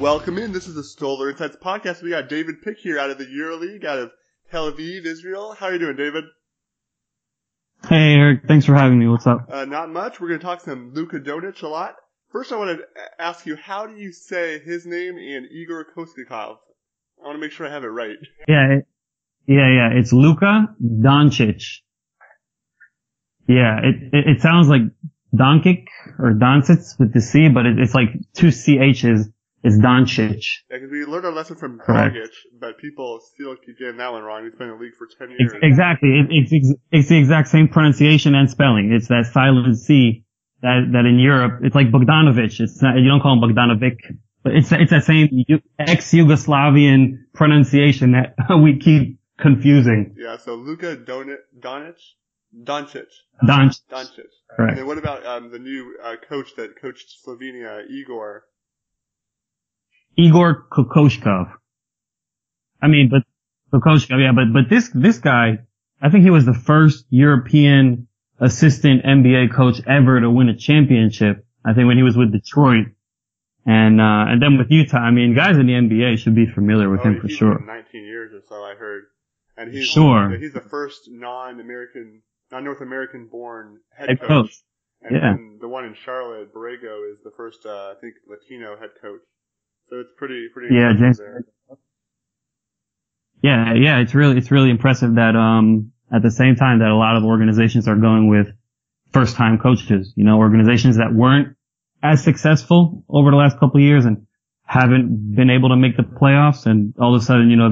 Welcome in. This is the Stoler Insights Podcast. We got David Pick here out of the EuroLeague, out of Tel Aviv, Israel. How are you doing, David? Hey, Eric. Thanks for having me. What's up? Not much. We're going to talk some Luka Dončić a lot. First, I want to ask you, how do you say his name and Igor Kokoškov? I want to make sure I have it right. Yeah. It's Luka Dončić. Yeah, it sounds like Doncic or Doncic with the C, but it's like two CHs. It's Dončić. Yeah, because we learned our lesson from Doncic, but people still keep getting that one wrong. He's been in the league for 10 years. Exactly. It's the exact same pronunciation and spelling. It's that silent C that in Europe, it's like Bogdanović. It's not, you don't call him Bogdanović, but it's that same ex-Yugoslavian pronunciation that we keep confusing. Yeah, so Luka Dončić? Dončić. Right. And then what about the new coach that coached Slovenia, Igor Kokoškov. I mean, but Kokoškov, yeah, but this guy, I think he was the first European assistant NBA coach ever to win a championship. I think when he was with Detroit, and then with Utah. I mean, guys in the NBA should be familiar with him for sure. Been 19 years or so, I heard. And he's the first non-North American-born head coach. And then the one in Charlotte, Borrego, is the first, I think, Latino head coach. So it's pretty impressive. Yeah, it's really impressive that at the same time that a lot of organizations are going with first-time coaches. You know, organizations that weren't as successful over the last couple of years and haven't been able to make the playoffs, and all of a sudden, you know,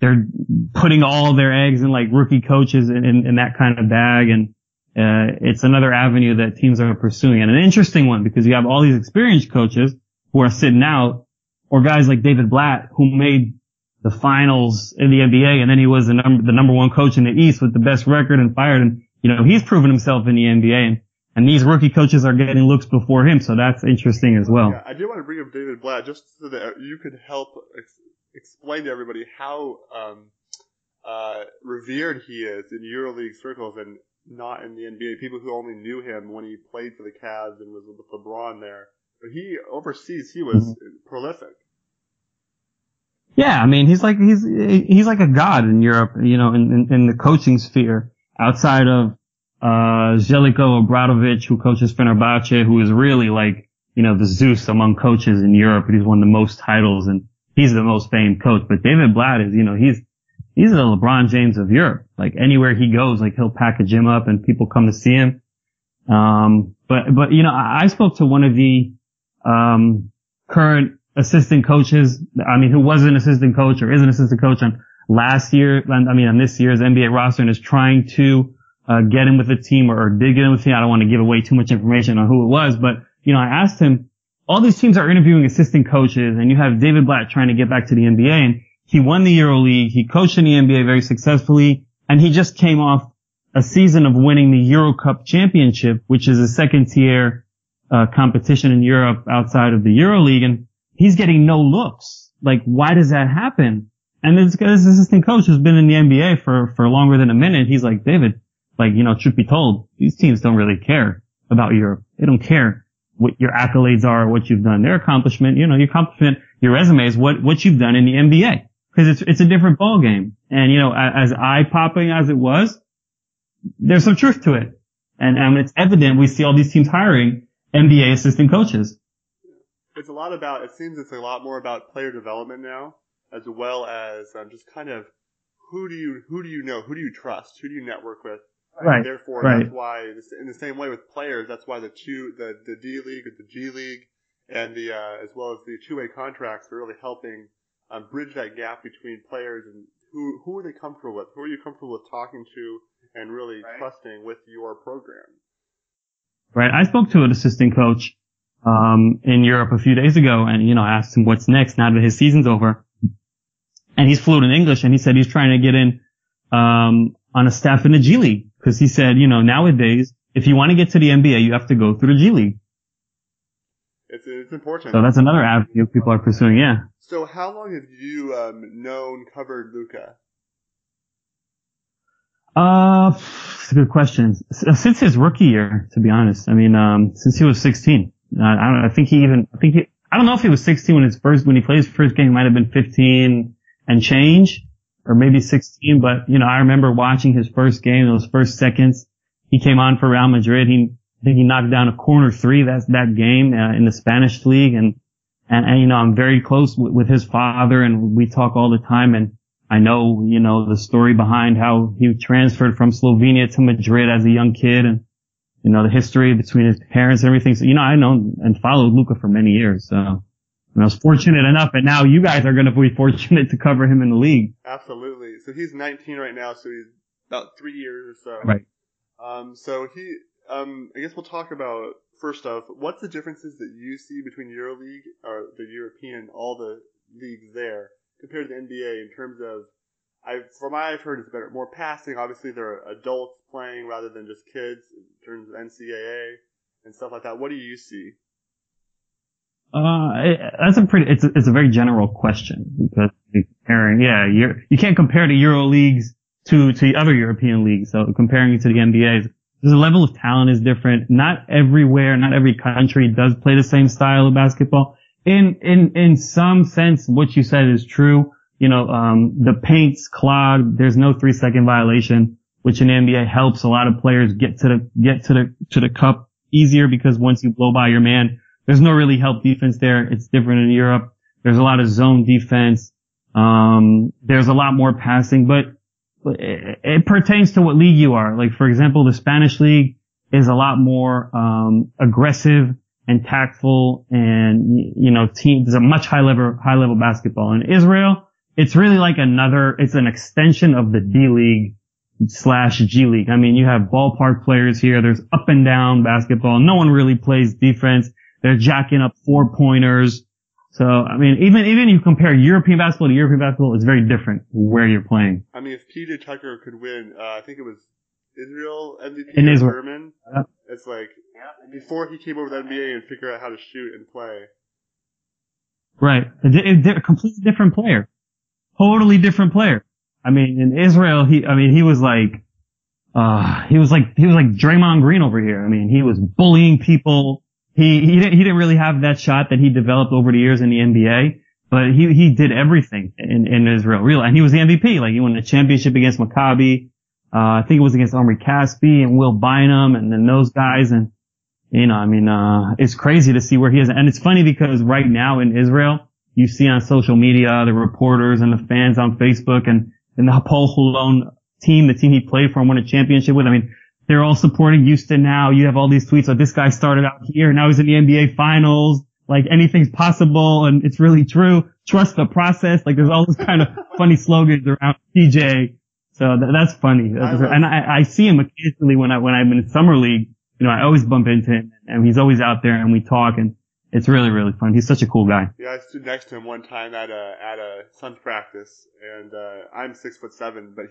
they're putting all their eggs in like rookie coaches in that kind of bag, and it's another avenue that teams are pursuing, and an interesting one because you have all these experienced coaches who are sitting out, or guys like David Blatt, who made the finals in the NBA, and then he was the number one coach in the East with the best record and fired. And, you know, he's proven himself in the NBA, and these rookie coaches are getting looks before him. So that's interesting as well. Yeah, I do want to bring up David Blatt just so that you could help explain to everybody how revered he is in EuroLeague circles and not in the NBA. People who only knew him when he played for the Cavs and was with LeBron there. But he overseas, he was prolific. Yeah, I mean, he's like a god in Europe, you know, in the coaching sphere. Outside of Željko Obradović, who coaches Fenerbahce, who is really like, you know, the Zeus among coaches in Europe. He's won the most titles and he's the most famed coach. But David Blatt is, you know, he's the LeBron James of Europe. Like anywhere he goes, like he'll package him up and people come to see him. But you know, I spoke to one of the current assistant coaches, I mean, who was an assistant coach or is an assistant coach on this year's NBA roster, and is trying to get in with the team or did get in with the team. I don't want to give away too much information on who it was, but, you know, I asked him, all these teams are interviewing assistant coaches, and you have David Blatt trying to get back to the NBA, and he won the EuroLeague, he coached in the NBA very successfully, and he just came off a season of winning the Euro Cup Championship, which is a second-tier competition in Europe outside of the EuroLeague, and he's getting no looks. Like, why does that happen? And this assistant coach who's been in the NBA for longer than a minute, he's like, David, like, you know, truth be told, these teams don't really care about Europe. They don't care what your accolades are, what you've done, their accomplishment, you know, your accomplishment, your resume is what you've done in the NBA, because it's a different ball game. And, you know, as eye-popping as it was, there's some truth to it. And it's evident we see all these teams hiring NBA assistant coaches. It seems it's a lot more about player development now, as well as just kind of who do you know, who do you trust, who do you network with? Right. And therefore, that's why, in the same way with players, that's why the D League or the G League and the, as well as the two-way contracts are really helping bridge that gap between players and who are they comfortable with? Who are you comfortable with talking to and really trusting with your program? Right. I spoke to an assistant coach in Europe a few days ago, and, you know, asked him what's next now that his season's over. And he's fluent in English, and he said he's trying to get in on a staff in the G League, because he said, you know, nowadays, if you want to get to the NBA, you have to go through the G League. It's important. So that's another avenue people are pursuing, yeah. So how long have you covered Luka? That's a good question. Since his rookie year, to be honest. I mean, since he was 16, I don't know. I think he even, I think he, I don't know if he was 16 when he played his first game. He might have been 15 and change, or maybe 16. But you know, I remember watching his first game, those first seconds. He came on for Real Madrid. I think he knocked down a corner three that game in the Spanish league. And you know, I'm very close with his father, and we talk all the time. And I know, you know, the story behind how he transferred from Slovenia to Madrid as a young kid, and you know, the history between his parents and everything. So, you know, I know and followed Luka for many years. So, and I was fortunate enough, and now you guys are going to be fortunate to cover him in the league. Absolutely. So he's 19 right now, so he's about 3 years or so. Right. I guess we'll talk about, first off, what's the differences that you see between EuroLeague, or the European, all the leagues there, compared to the NBA in terms of, from what I've heard, it's better, more passing. Obviously, there are adults playing rather than just kids in terms of NCAA and stuff like that. What do you see? It's a very general question, because comparing, you can't compare the EuroLeagues to other European leagues. So comparing it to the NBA, the level of talent is different. Not everywhere, not every country does play the same style of basketball. In some sense, what you said is true. You know, the paint's clogged. There's no 3-second violation, which in the NBA helps a lot of players get to the cup easier, because once you blow by your man, there's no really help defense there. It's different in Europe. There's a lot of zone defense. There's a lot more passing, but it pertains to what league you are. Like, for example, the Spanish league is a lot more, aggressive and tactful, and, you know, there's a much high level basketball. In Israel, it's really like it's an extension of the D-League/G League. I mean, you have ballpark players here. There's up and down basketball. No one really plays defense. They're jacking up 4-pointers. So, I mean, even you compare European basketball to European basketball, it's very different where you're playing. I mean, if PJ Tucker could win, I think it was Israel MVP in Israel. German, it's like before he came over to the NBA and figure out how to shoot and play. Right. It's a completely different player. Totally different player. I mean, in Israel, he was like Draymond Green over here. I mean, he was bullying people. He didn't really have that shot that he developed over the years in the NBA, but he did everything in Israel, really. And he was the MVP. Like, he won the championship against Maccabi. I think it was against Omri Casspi and Will Bynum and then those guys. And, you know, I mean, it's crazy to see where he is. And it's funny because right now in Israel, you see on social media, the reporters and the fans on Facebook and the Hapoel Holon team, the team he played for and won a championship with. I mean, they're all supporting Houston now. You have all these tweets like, this guy started out here, now he's in the NBA finals. Like, anything's possible, and it's really true. Trust the process. Like, there's all this kind of funny slogans around PJ. So that's funny. I see him occasionally when I'm in summer league. You know, I always bump into him, and he's always out there, and we talk, and it's really, really fun. He's such a cool guy. Yeah, I stood next to him one time at a Suns practice, and I'm 6'7", but I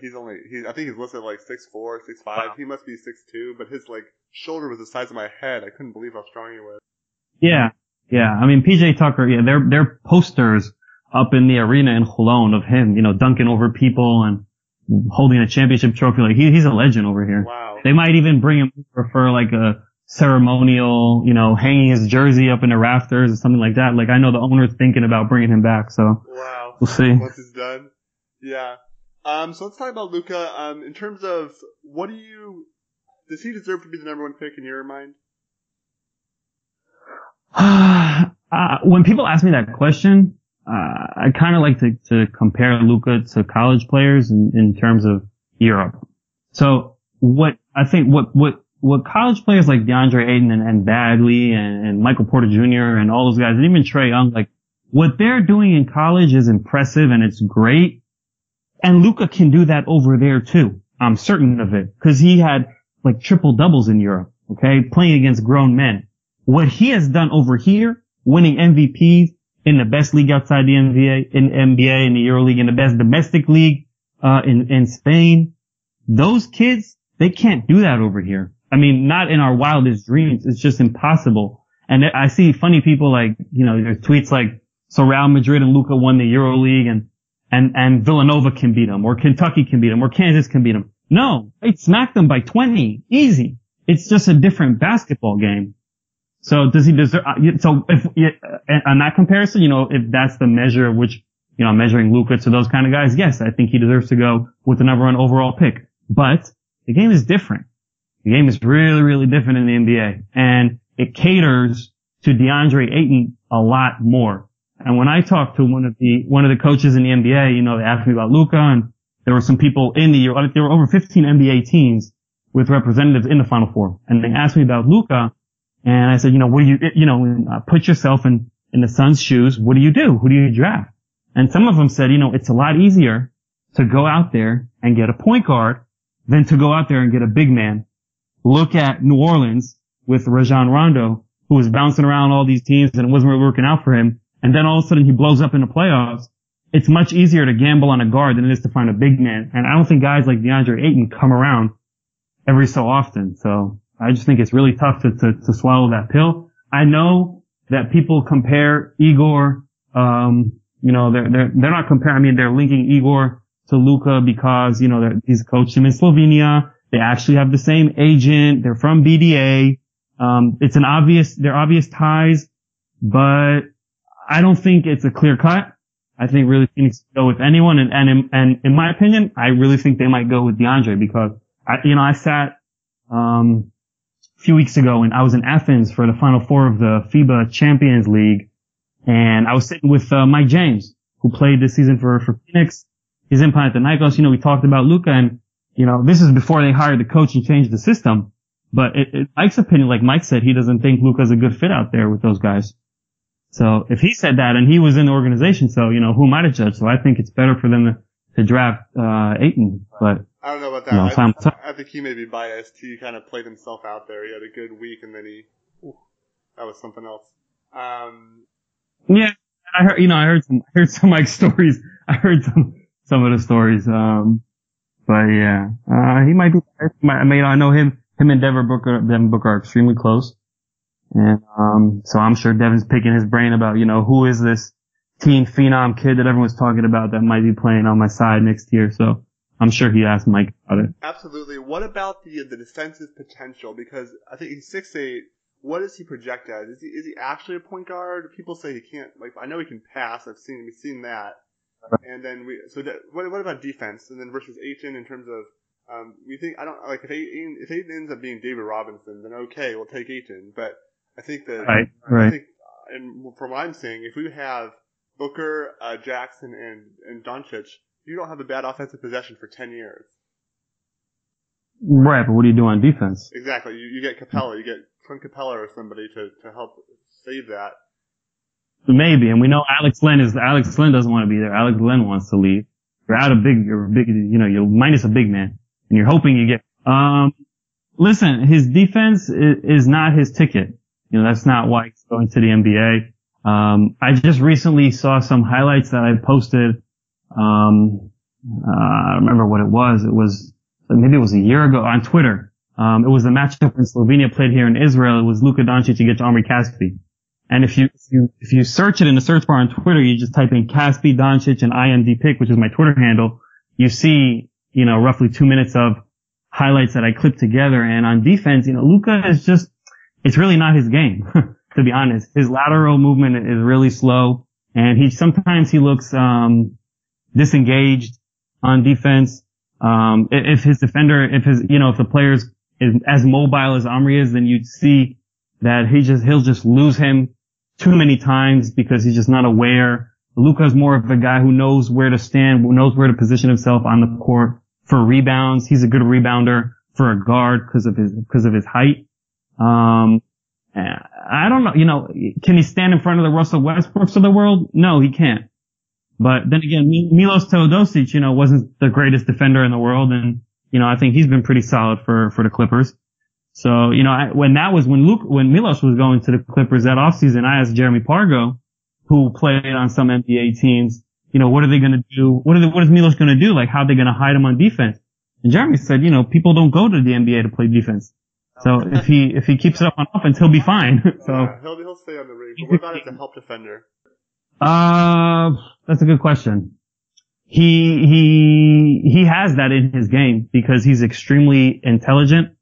think he's listed like 6'4", 6'5". Wow. He must be 6'2", but his like shoulder was the size of my head. I couldn't believe how strong he was. Yeah. I mean, PJ Tucker. Yeah, they're posters up in the arena in Holon of him, you know, dunking over people and holding a championship trophy. Like, he's a legend over here. Wow. They might even bring him for like a ceremonial, you know, hanging his jersey up in the rafters or something like that. Like, I know the owner's thinking about bringing him back, so wow, we'll see once it's done. Yeah. So let's talk about Luka. In terms of does he deserve to be the number one pick in your mind? When people ask me that question, I kind of like to compare Luka to college players in terms of Europe. So what college players like DeAndre Ayton and Bagley and Michael Porter Jr. and all those guys, and even Trae Young, like, what they're doing in college is impressive and it's great. And Luka can do that over there too. I'm certain of it, because he had like triple doubles in Europe, okay, playing against grown men. What he has done over here, winning MVPs in the best league outside the NBA, in NBA, in the EuroLeague, in the best domestic league, in Spain, those kids, they can't do that over here. I mean, not in our wildest dreams. It's just impossible. And I see funny people like, you know, there's tweets like, so Real Madrid and Luka won the EuroLeague and Villanova can beat them, or Kentucky can beat them, or Kansas can beat them. No, they smacked them by 20. Easy. It's just a different basketball game. So does he deserve? So if on that comparison, you know, if that's the measure of which, you know, measuring Luka to those kind of guys, yes, I think he deserves to go with the number one overall pick. But the game is different. The game is really, really different in the NBA, and it caters to DeAndre Ayton a lot more. And when I talked to one of the coaches in the NBA, you know, they asked me about Luka, and there were some people in the – there were over 15 NBA teams with representatives in the Final Four, and they asked me about Luka. And I said, you know, what do you put yourself in the Suns' shoes. What do you do? Who do you draft? And some of them said, you know, it's a lot easier to go out there and get a point guard than to go out there and get a big man. Look at New Orleans with Rajon Rondo, who was bouncing around all these teams and it wasn't really working out for him. And then all of a sudden he blows up in the playoffs. It's much easier to gamble on a guard than it is to find a big man. And I don't think guys like DeAndre Ayton come around every so often. So I just think it's really tough to swallow that pill. I know that people compare Igor, you know, they're not comparing, I mean, they're linking Igor to Luka because, you know, he's coached him in Slovenia. They actually have the same agent. They're from BDA. It's they're obvious ties, but I don't think it's a clear cut. I think really Phoenix can go with anyone. And in my opinion, I really think they might go with DeAndre because I sat, a few weeks ago, and I was in Athens for the Final Four of the FIBA Champions League, and I was sitting with Mike James, who played this season for Phoenix. He's in Panathinaikos. You know, we talked about Luka, and you know, this is before they hired the coach and changed the system. But Mike's opinion, like Mike said, he doesn't think Luka's a good fit out there with those guys. So if he said that, and he was in the organization, so you know, who am I to judge? So I think it's better for them to draft Ayton, but. I don't know about that. No, I think he may be biased. He kind of played himself out there. He had a good week, and then that was something else. Yeah, I heard some like stories. I heard some of the stories. But yeah, he might be biased. I mean, I know him and Devin Booker are extremely close, and so I'm sure Devin's picking his brain about who is this teen phenom kid that everyone's talking about that might be playing on my side next year. So. I'm sure he asked Mike about it. Absolutely. What about the defensive potential? Because I think he's 6'8". What does he project as? Is he actually a point guard? People say he can't. Like I know he can pass. We've seen that. And then what about defense? And then versus Ayton in terms of we think I don't like if Ayton ends up being David Robinson, then okay, we'll take Ayton. But I think that right. I think, and from what I'm seeing, if we have Booker, Jackson, and Doncic. You don't have a bad offensive possession for 10 years. Right, but what do you do on defense? Exactly. You get Capella. You get Clint Capella or somebody to help save that. Maybe. And we know Alex Len doesn't want to be there. Alex Len wants to leave. You're out of you're minus a big man. And you're hoping you get, listen, his defense is not his ticket. You know, that's not why he's going to the NBA. I just recently saw some highlights that I posted. I don't remember what it was. Maybe it was a year ago on Twitter. It was the matchup in Slovenia played here in Israel. It was Luka Dončić against Omri Casspi. And if you search it in the search bar on Twitter, you just type in Casspi, Doncic, and IMD pick, which is my Twitter handle. You see, roughly 2 minutes of highlights that I clipped together. And on defense, Luka is it's really not his game, to be honest. His lateral movement is really slow. And sometimes he looks, disengaged on defense. If the player is as mobile as Omri is, then you'd see that he'll just lose him too many times because he's just not aware. Luka's more of a guy who knows where to stand, who knows where to position himself on the court for rebounds. He's a good rebounder for a guard because of his height. I don't know, can he stand in front of the Russell Westbrooks of the world? No, he can't. But then again, Miloš Teodosić, wasn't the greatest defender in the world. And, I think he's been pretty solid for the Clippers. So, when Miloš was going to the Clippers that offseason, I asked Jeremy Pargo, who played on some NBA teams, what are they going to do? What is Miloš going to do? Like, how are they going to hide him on defense? And Jeremy said, people don't go to the NBA to play defense. So if he keeps it up on offense, he'll be fine. So he'll stay on the ring. But what about as a help defender? That's a good question. He has that in his game because he's extremely intelligent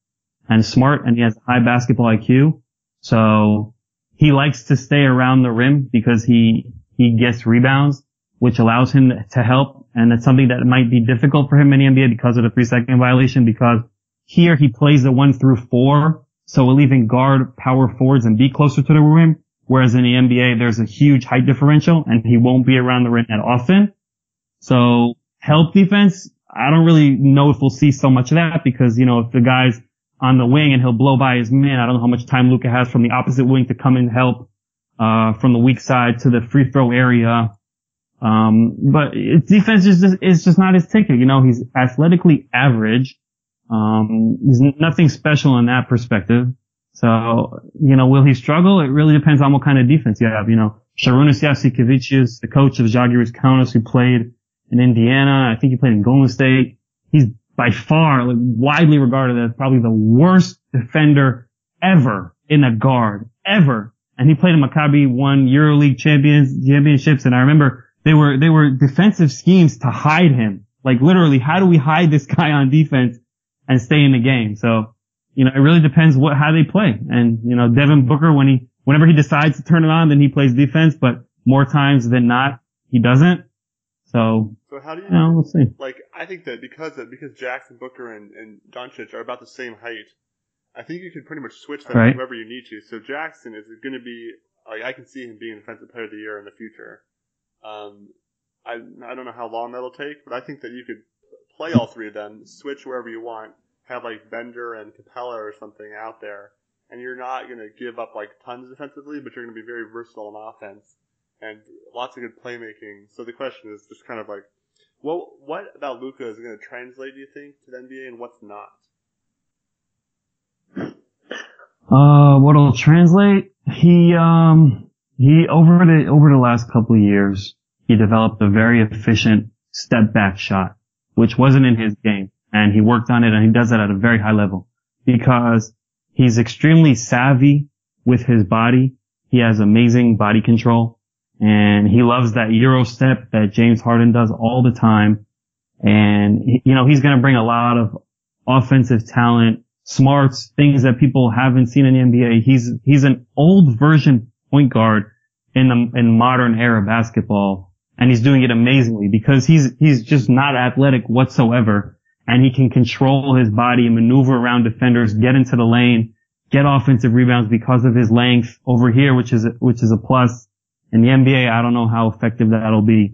and smart and he has a high basketball IQ. So he likes to stay around the rim because he gets rebounds, which allows him to help. And that's something that might be difficult for him in the NBA because of the 3-second violation, because here he plays the 1 through 4. So we'll even guard power forwards and be closer to the rim. Whereas in the NBA, there's a huge height differential and he won't be around the rim that often. So help defense, I don't really know if we'll see so much of that because, you know, if the guy's on the wing and he'll blow by his man, I don't know how much time Luka has from the opposite wing to come and help, from the weak side to the free throw area. But defense is just not his ticket. You know, he's athletically average. He's nothing special in that perspective. So, you know, will he struggle? It really depends on what kind of defense you have. You know, Sarunas Jasikevicius, the coach of Zalgiris Kaunas, who played in Indiana. I think he played in Golden State. He's by far, like, widely regarded as probably the worst defender ever in a guard, ever. And he played in Maccabi, won EuroLeague championships. And I remember they were defensive schemes to hide him. Like, literally, how do we hide this guy on defense and stay in the game? So, you know, it really depends how they play. And, you know, Devin Booker, whenever he decides to turn it on, then he plays defense, but more times than not, he doesn't. So how do you know, we'll see. Like, I think that because Jackson, Booker, and Doncic are about the same height, I think you can pretty much switch them right, whoever you need to. So Jackson is going to be, like, I can see him being Defensive Player of the Year in the future. I don't know how long that'll take, but I think that you could play all three of them, switch wherever you want, have like Bender and Capella or something out there, and you're not going to give up like tons defensively, but you're going to be very versatile in offense and lots of good playmaking. So the question is just kind of like, well, what about Luka is going to translate, do you think, to the NBA, and what's not? What'll translate? He over the last couple of years, he developed a very efficient step back shot, which wasn't in his game, and he worked on it, and he does that at a very high level because he's extremely savvy with his body. He has amazing body control. And he loves that Euro step that James Harden does all the time. And, you know, he's going to bring a lot of offensive talent, smarts, things that people haven't seen in the NBA. He's an old version point guard in modern era basketball. And he's doing it amazingly because he's just not athletic whatsoever. And he can control his body and maneuver around defenders, get into the lane, get offensive rebounds because of his length over here, which is a plus. In the NBA, I don't know how effective that'll be.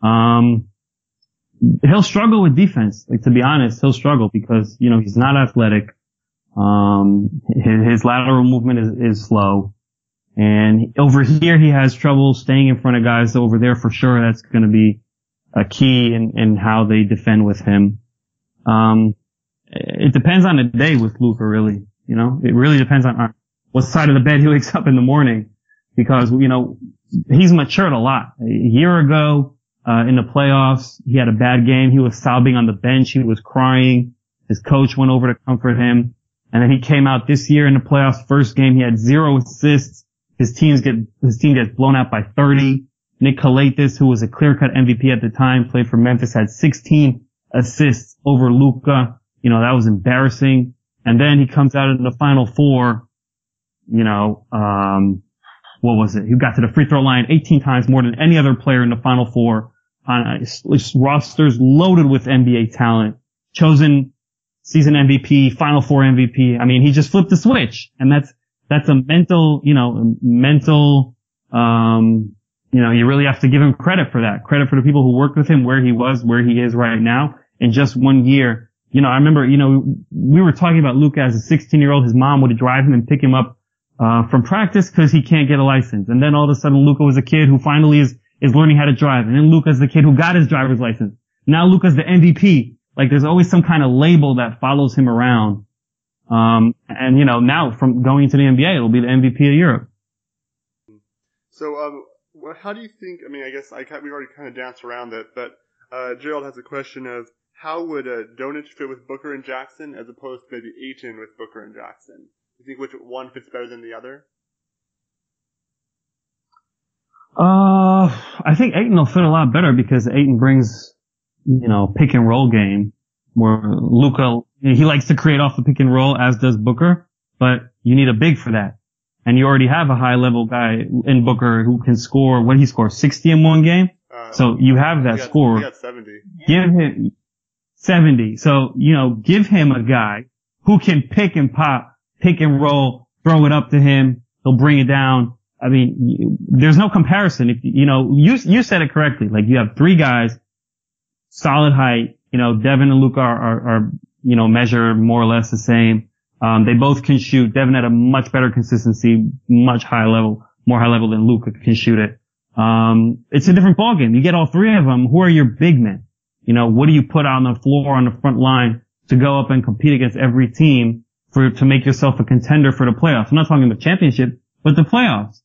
He'll struggle with defense. Like, to be honest, he'll struggle because, you know, he's not athletic. His lateral movement is slow. And over here, he has trouble staying in front of guys. So over there, for sure, that's going to be a key in how they defend with him. It depends on the day with Luka, really. You know, it really depends on what side of the bed he wakes up in the morning. Because, you know, he's matured a lot. A year ago, in the playoffs, he had a bad game. He was sobbing on the bench. He was crying. His coach went over to comfort him. And then he came out this year in the playoffs. First game, he had 0 assists. His team gets blown out by 30. Nick Kalaitis, who was a clear-cut MVP at the time, played for Memphis, had 16 assists over Luka. You know, that was embarrassing. And then he comes out in the Final Four, you know, what was it? He got to the free throw line 18 times more than any other player in the Final Four. On rosters loaded with NBA talent, chosen season MVP, Final Four MVP. I mean, he just flipped the switch, and that's a mental. You know, you really have to give him credit for that. Credit for the people who worked with him, where he was, where he is right now, in just 1 year. You know, I remember, you know, we were talking about Luka as a 16-year-old. His mom would drive him and pick him up from practice because he can't get a license. And then all of a sudden Luka was a kid who finally is learning how to drive. And then Luka's the kid who got his driver's license. Now Luka's the MVP. Like, there's always some kind of label that follows him around. And you know, now from going into the NBA, it'll be the MVP of Europe. So, how do you think, I mean, I guess we already kind of danced around it, but, Gerald has a question of how would, Dončić fit with Booker and Jackson as opposed to maybe Ayton with Booker and Jackson? You think which one fits better than the other? I think Ayton will fit a lot better because Ayton brings, you know, pick and roll game where Luka, he likes to create off the pick and roll, as does Booker, but you need a big for that. and you already have a high-level guy in Booker who can score, what did he score, 60 in one game? So you have that score. He got 70. Give him 70. So, you know, give him a guy who can pick and pop, pick and roll, throw it up to him. He'll bring it down. I mean, there's no comparison. If you know, you said it correctly. Like, you have three guys, solid height. You know, Devin and Luka are you know, measure more or less the same. They both can shoot. Devin at a much better consistency, much high level, more high level than Luka can shoot it. It's a different ballgame. You get all three of them. Who are your big men? You know, what do you put on the floor on the front line to go up and compete against every team to make yourself a contender for the playoffs? I'm not talking about championship, but the playoffs.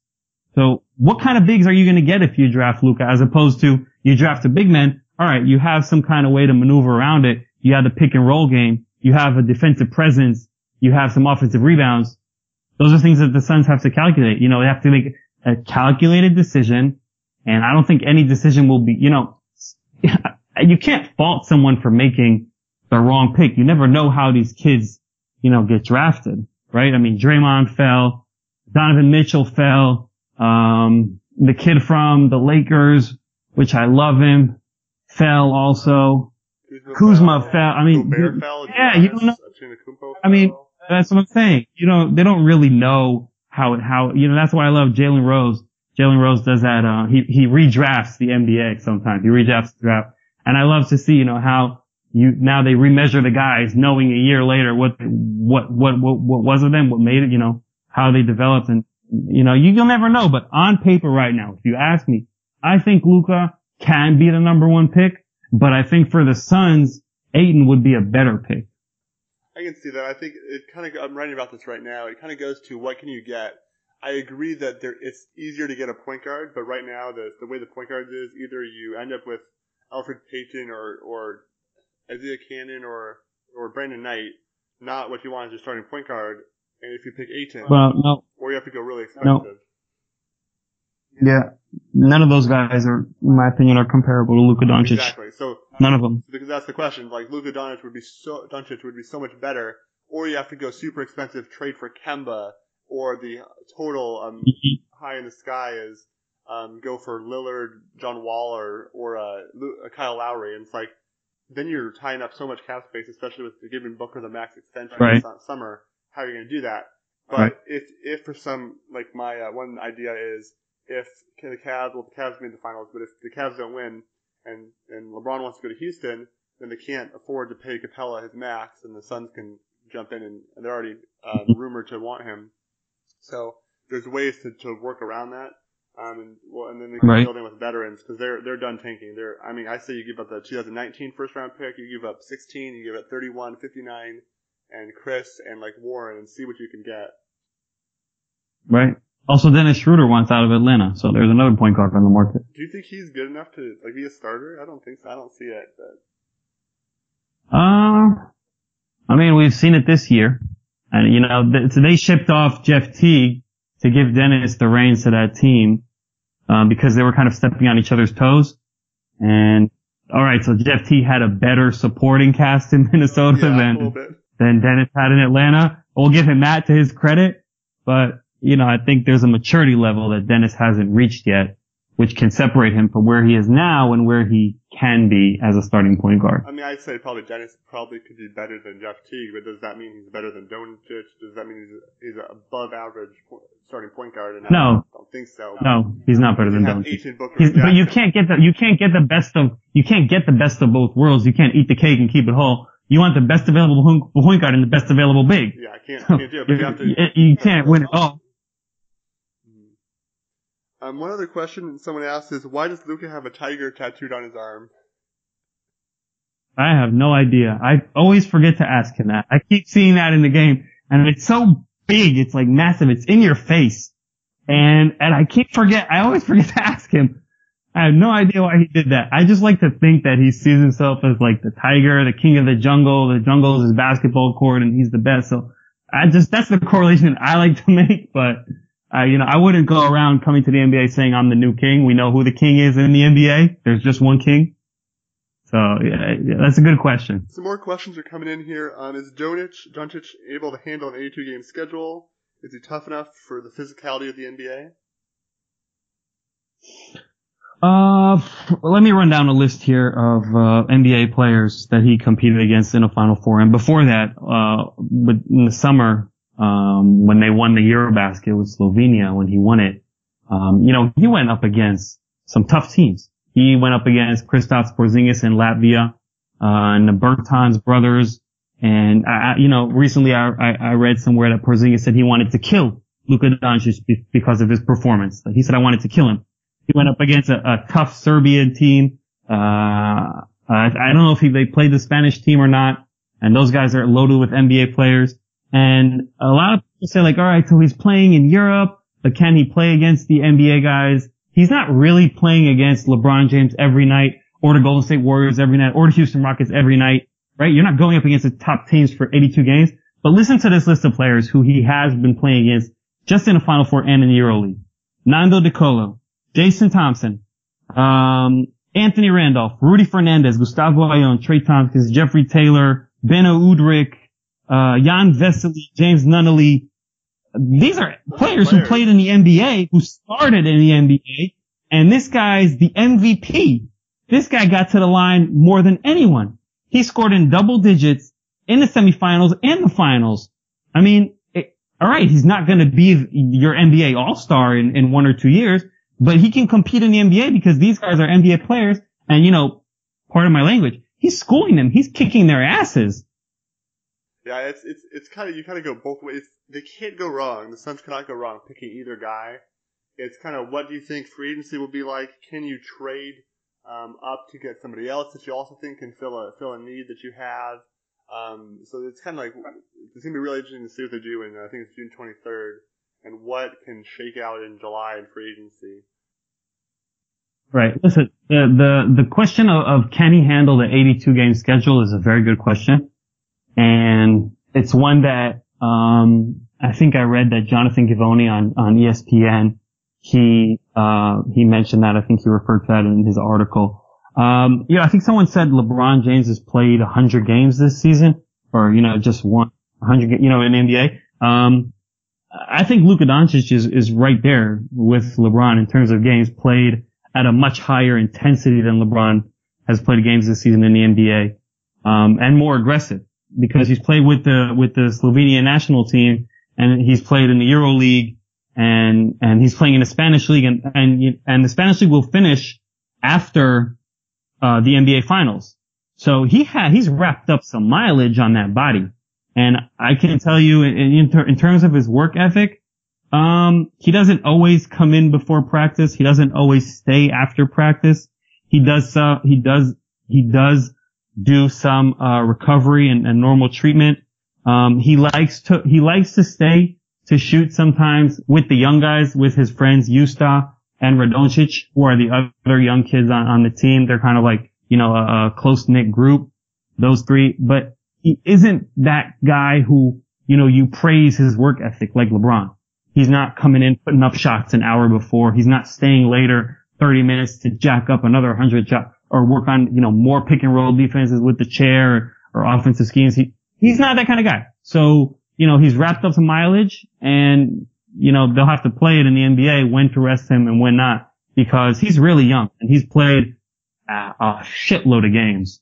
So what kind of bigs are you going to get if you draft Luka, as opposed to you draft a big man? All right, you have some kind of way to maneuver around it. You have the pick and roll game. You have a defensive presence. You have some offensive rebounds. Those are things that the Suns have to calculate. You know, they have to make a calculated decision, and I don't think any decision will be, you know, you can't fault someone for making the wrong pick. You never know how these kids, you know, get drafted, right? I mean, Draymond fell. Donovan Mitchell fell. The kid from the Lakers, which I love him, fell also. Kuzma fell. I mean, you don't know. I mean, that's what I'm saying. You know, they don't really know how, you know, that's why I love Jalen Rose. Jalen Rose does that, he redrafts the NBA sometimes. He redrafts the draft. And I love to see, you know, how now they remeasure the guys, knowing a year later what was of them, what made it, you know, how they developed. And, you know, you'll never know, but on paper right now, if you ask me, I think Luka can be the number one pick, but I think for the Suns, Ayton would be a better pick. I can see that. I think it kind of, I'm writing about this right now. It kind of goes to what can you get? I agree that it's easier to get a point guard, but right now the way the point guard is, either you end up with Alfred Payton or Isaiah Cannon or Brandon Knight, not what you want as your starting point guard. And if you pick Ayton, or you have to go really expensive. No. Yeah, none of those guys are, in my opinion, are comparable to Luka Dončić. Exactly. So none of them. Because that's the question. Like, Luka Dončić would be so much better, or you have to go super expensive, trade for Kemba, or the total high in the sky is go for Lillard, John Wall, or Kyle Lowry. And it's like, then you're tying up so much cap space, especially with giving Booker the max extension right. This summer. How are you going to do that? But right. if for some, like, my one idea is, the Cavs made the finals, but if the Cavs don't win and LeBron wants to go to Houston, then they can't afford to pay Capella his max, and the Suns can jump in, and they're already rumored to want him. So there's ways to work around that, and then they can build in with veterans because they're done tanking. I say you give up the 2019 first round pick, you give up 16, you give up 31, 59, and Chris and like Warren, and see what you can get. Right. Also, Dennis Schroeder wants out of Atlanta, so there's another point guard on the market. Do you think he's good enough to like be a starter? I don't think so. I don't see it. But... I mean, we've seen it this year, and you know, they shipped off Jeff Teague to give Dennis the reins to that team because they were kind of stepping on each other's toes. And all right, so Jeff Teague had a better supporting cast in Minnesota than Dennis had in Atlanta. We'll give him that to his credit, but. You know, I think there's a maturity level that Dennis hasn't reached yet, which can separate him from where he is now and where he can be as a starting point guard. I mean, I'd say probably Dennis probably could be better than Jeff Teague, but does that mean he's better than Dončić? Does that mean he's above average starting point guard? And no, I don't think so. No, he's not better than Dončić. But you can't get the best of both worlds. You can't eat the cake and keep it whole. You want the best available point guard and the best available big. Yeah, I can't do it. But you can't win it all. One other question someone asked is, why does Luka have a tiger tattooed on his arm? I have no idea. I always forget to ask him that. I keep seeing that in the game, and it's so big. It's like massive. It's in your face. And I keep forget. I always forget to ask him. I have no idea why he did that. I just like to think that he sees himself as like the tiger, the king of the jungle. The jungle is his basketball court, and he's the best. So that's the correlation I like to make, but... you know, I wouldn't go around coming to the NBA saying I'm the new king. We know who the king is in the NBA. There's just one king. So, yeah, that's a good question. Some more questions are coming in here. Is Dončić able to handle an 82-game schedule? Is he tough enough for the physicality of the NBA? Let me run down a list here of NBA players that he competed against in a Final Four. And before that, in the summer, when they won the Eurobasket with Slovenia, when he won it, he went up against some tough teams. He went up against Kristaps Porzingis in Latvia, and the Bertans brothers. And recently I read somewhere that Porzingis said he wanted to kill Luka Dončić because of his performance. Like, he said, I wanted to kill him. He went up against a tough Serbian team. I don't know if they played the Spanish team or not. And those guys are loaded with NBA players. And a lot of people say, like, all right, so he's playing in Europe, but can he play against the NBA guys? He's not really playing against LeBron James every night, or the Golden State Warriors every night, or the Houston Rockets every night, right? You're not going up against the top teams for 82 games. But listen to this list of players who he has been playing against just in the Final Four and in the EuroLeague. Nando De Colo, Jason Thompson, Anthony Randolph, Rudy Fernandez, Gustavo Ayon, Trey Tompkins, Jeffrey Taylor, Beno Udrić, Jan Veselý, James Nunnally. These are players who played in the NBA, who started in the NBA, and this guy's the MVP. This guy got to the line more than anyone. He scored in double digits in the semifinals and the finals. I mean, all right, he's not going to be your NBA all-star in 1 or 2 years, but he can compete in the NBA because these guys are NBA players. And, part of my language, he's schooling them. He's kicking their asses. Yeah, it's kind of, you kind of go both ways. They can't go wrong. The Suns cannot go wrong picking either guy. It's kind of, what do you think free agency will be like? Can you trade up to get somebody else that you also think can fill a need that you have? So it's kind of like, it's going to be really interesting to see what they do. And I think it's June 23rd. And what can shake out in July in free agency? Right. Listen, the question of can he handle the 82-game schedule is a very good question. And it's one that I think I read that Jonathan Givony on ESPN, he mentioned that. I think he referred to that in his article. I think someone said LeBron James has played 100 games this season, or, just 100, in the NBA. I think Luka Dončić is right there with LeBron in terms of games played at a much higher intensity than LeBron has played games this season in the NBA, and more aggressive, because he's played with the Slovenian national team, and he's played in the EuroLeague, and he's playing in the Spanish league, and the Spanish league will finish after the NBA finals. So he's wrapped up some mileage on that body. And I can tell you, in terms of his work ethic, he doesn't always come in before practice. He doesn't always stay after practice. He does do some recovery and normal treatment. He likes to stay to shoot sometimes with the young guys, with his friends Justa and Radončić, who are the other young kids on the team. They're kind of like, a close-knit group, those three. But he isn't that guy who, you praise his work ethic like LeBron. He's not coming in, putting up shots an hour before. He's not staying later 30 minutes to jack up another 100 shot or work on, more pick and roll defenses with the chair or offensive schemes. He's not that kind of guy. So, he's wrapped up some mileage, and, they'll have to play it in the NBA when to rest him and when not, because he's really young and he's played a shitload of games.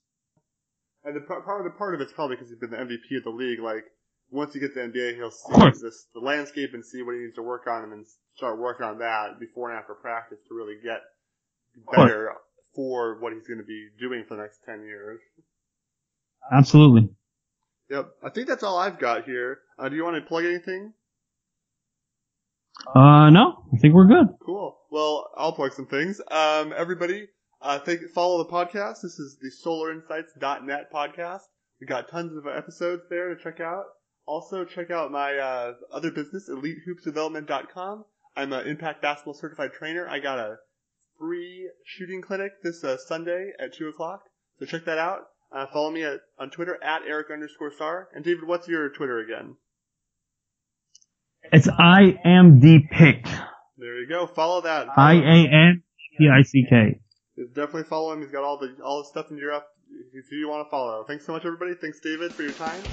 And the part of it's probably because he's been the MVP of the league. Like, once he gets the NBA, he'll see the landscape and see what he needs to work on, and then start working on that before and after practice to really get better for what he's going to be doing for the next 10 years. Absolutely. Yep. I think that's all I've got here. Do you want to plug anything? No. I think we're good. Cool. Well, I'll plug some things. Everybody, follow the podcast. This is the SolarInsights.net podcast. We've got tons of episodes there to check out. Also, check out my other business, EliteHoopsDevelopment.com. I'm an Impact Basketball Certified Trainer. I got a free shooting clinic this Sunday at 2 o'clock, so check that out. Follow me on Twitter, at Eric_Starr. And David, what's your Twitter again? It's IAMDPick. There you go. Follow that. IAMDPick. Definitely follow him. He's got all the stuff in Europe if you want to follow. Thanks so much, everybody. Thanks, David, for your time.